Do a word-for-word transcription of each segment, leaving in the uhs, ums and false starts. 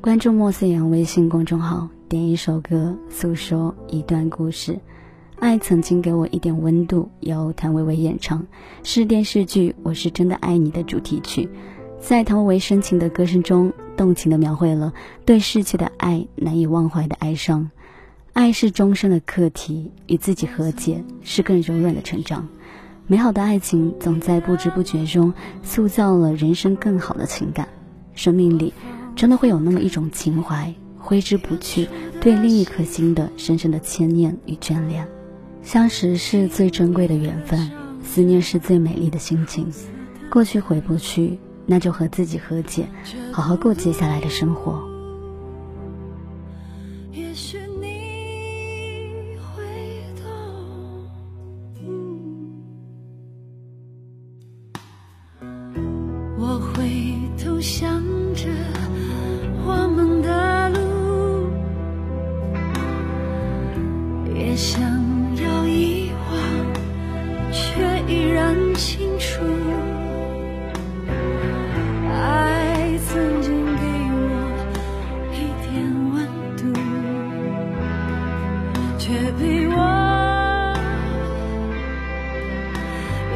关注莫思阳微信公众号，点一首歌，诉说一段故事。爱曾经给我一点温度，由谭维维演唱，是电视剧《我是真的爱你》的主题曲。在谭维维深情的歌声中，动情地描绘了对逝去的爱难以忘怀的哀伤。爱是终身的课题，与自己和解是更柔软的成长。美好的爱情总在不知不觉中塑造了人生更好的情感。生命里真的会有那么一种情怀，挥之不去对另一颗心的深深的牵念与眷恋。相识是最珍贵的缘分，思念是最美丽的心情。过去回不去，那就和自己和解，好好过接下来的生活。也许你会懂，我回头想着我们的路，也想要遗忘，却依然清楚。爱曾经给我一点温度，却被我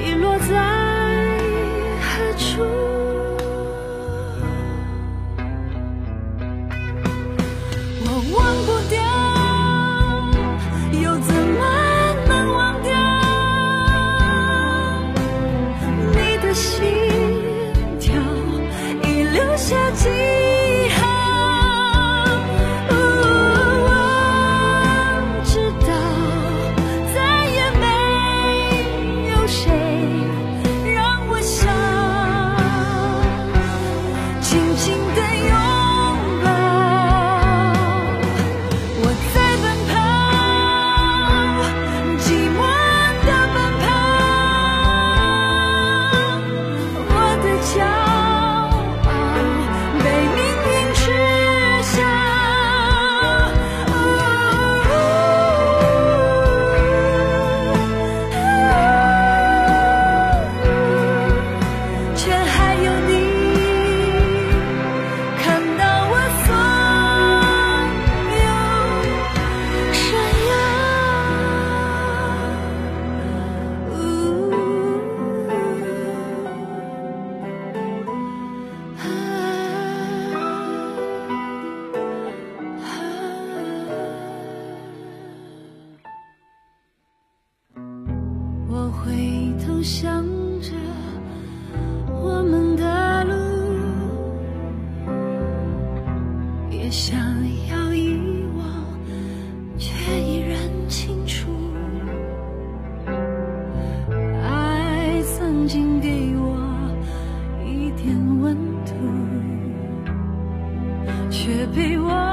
遗落在何处。我回头想着我们的路，也想要遗忘，却依然清楚。爱曾经给我一点温度，却被我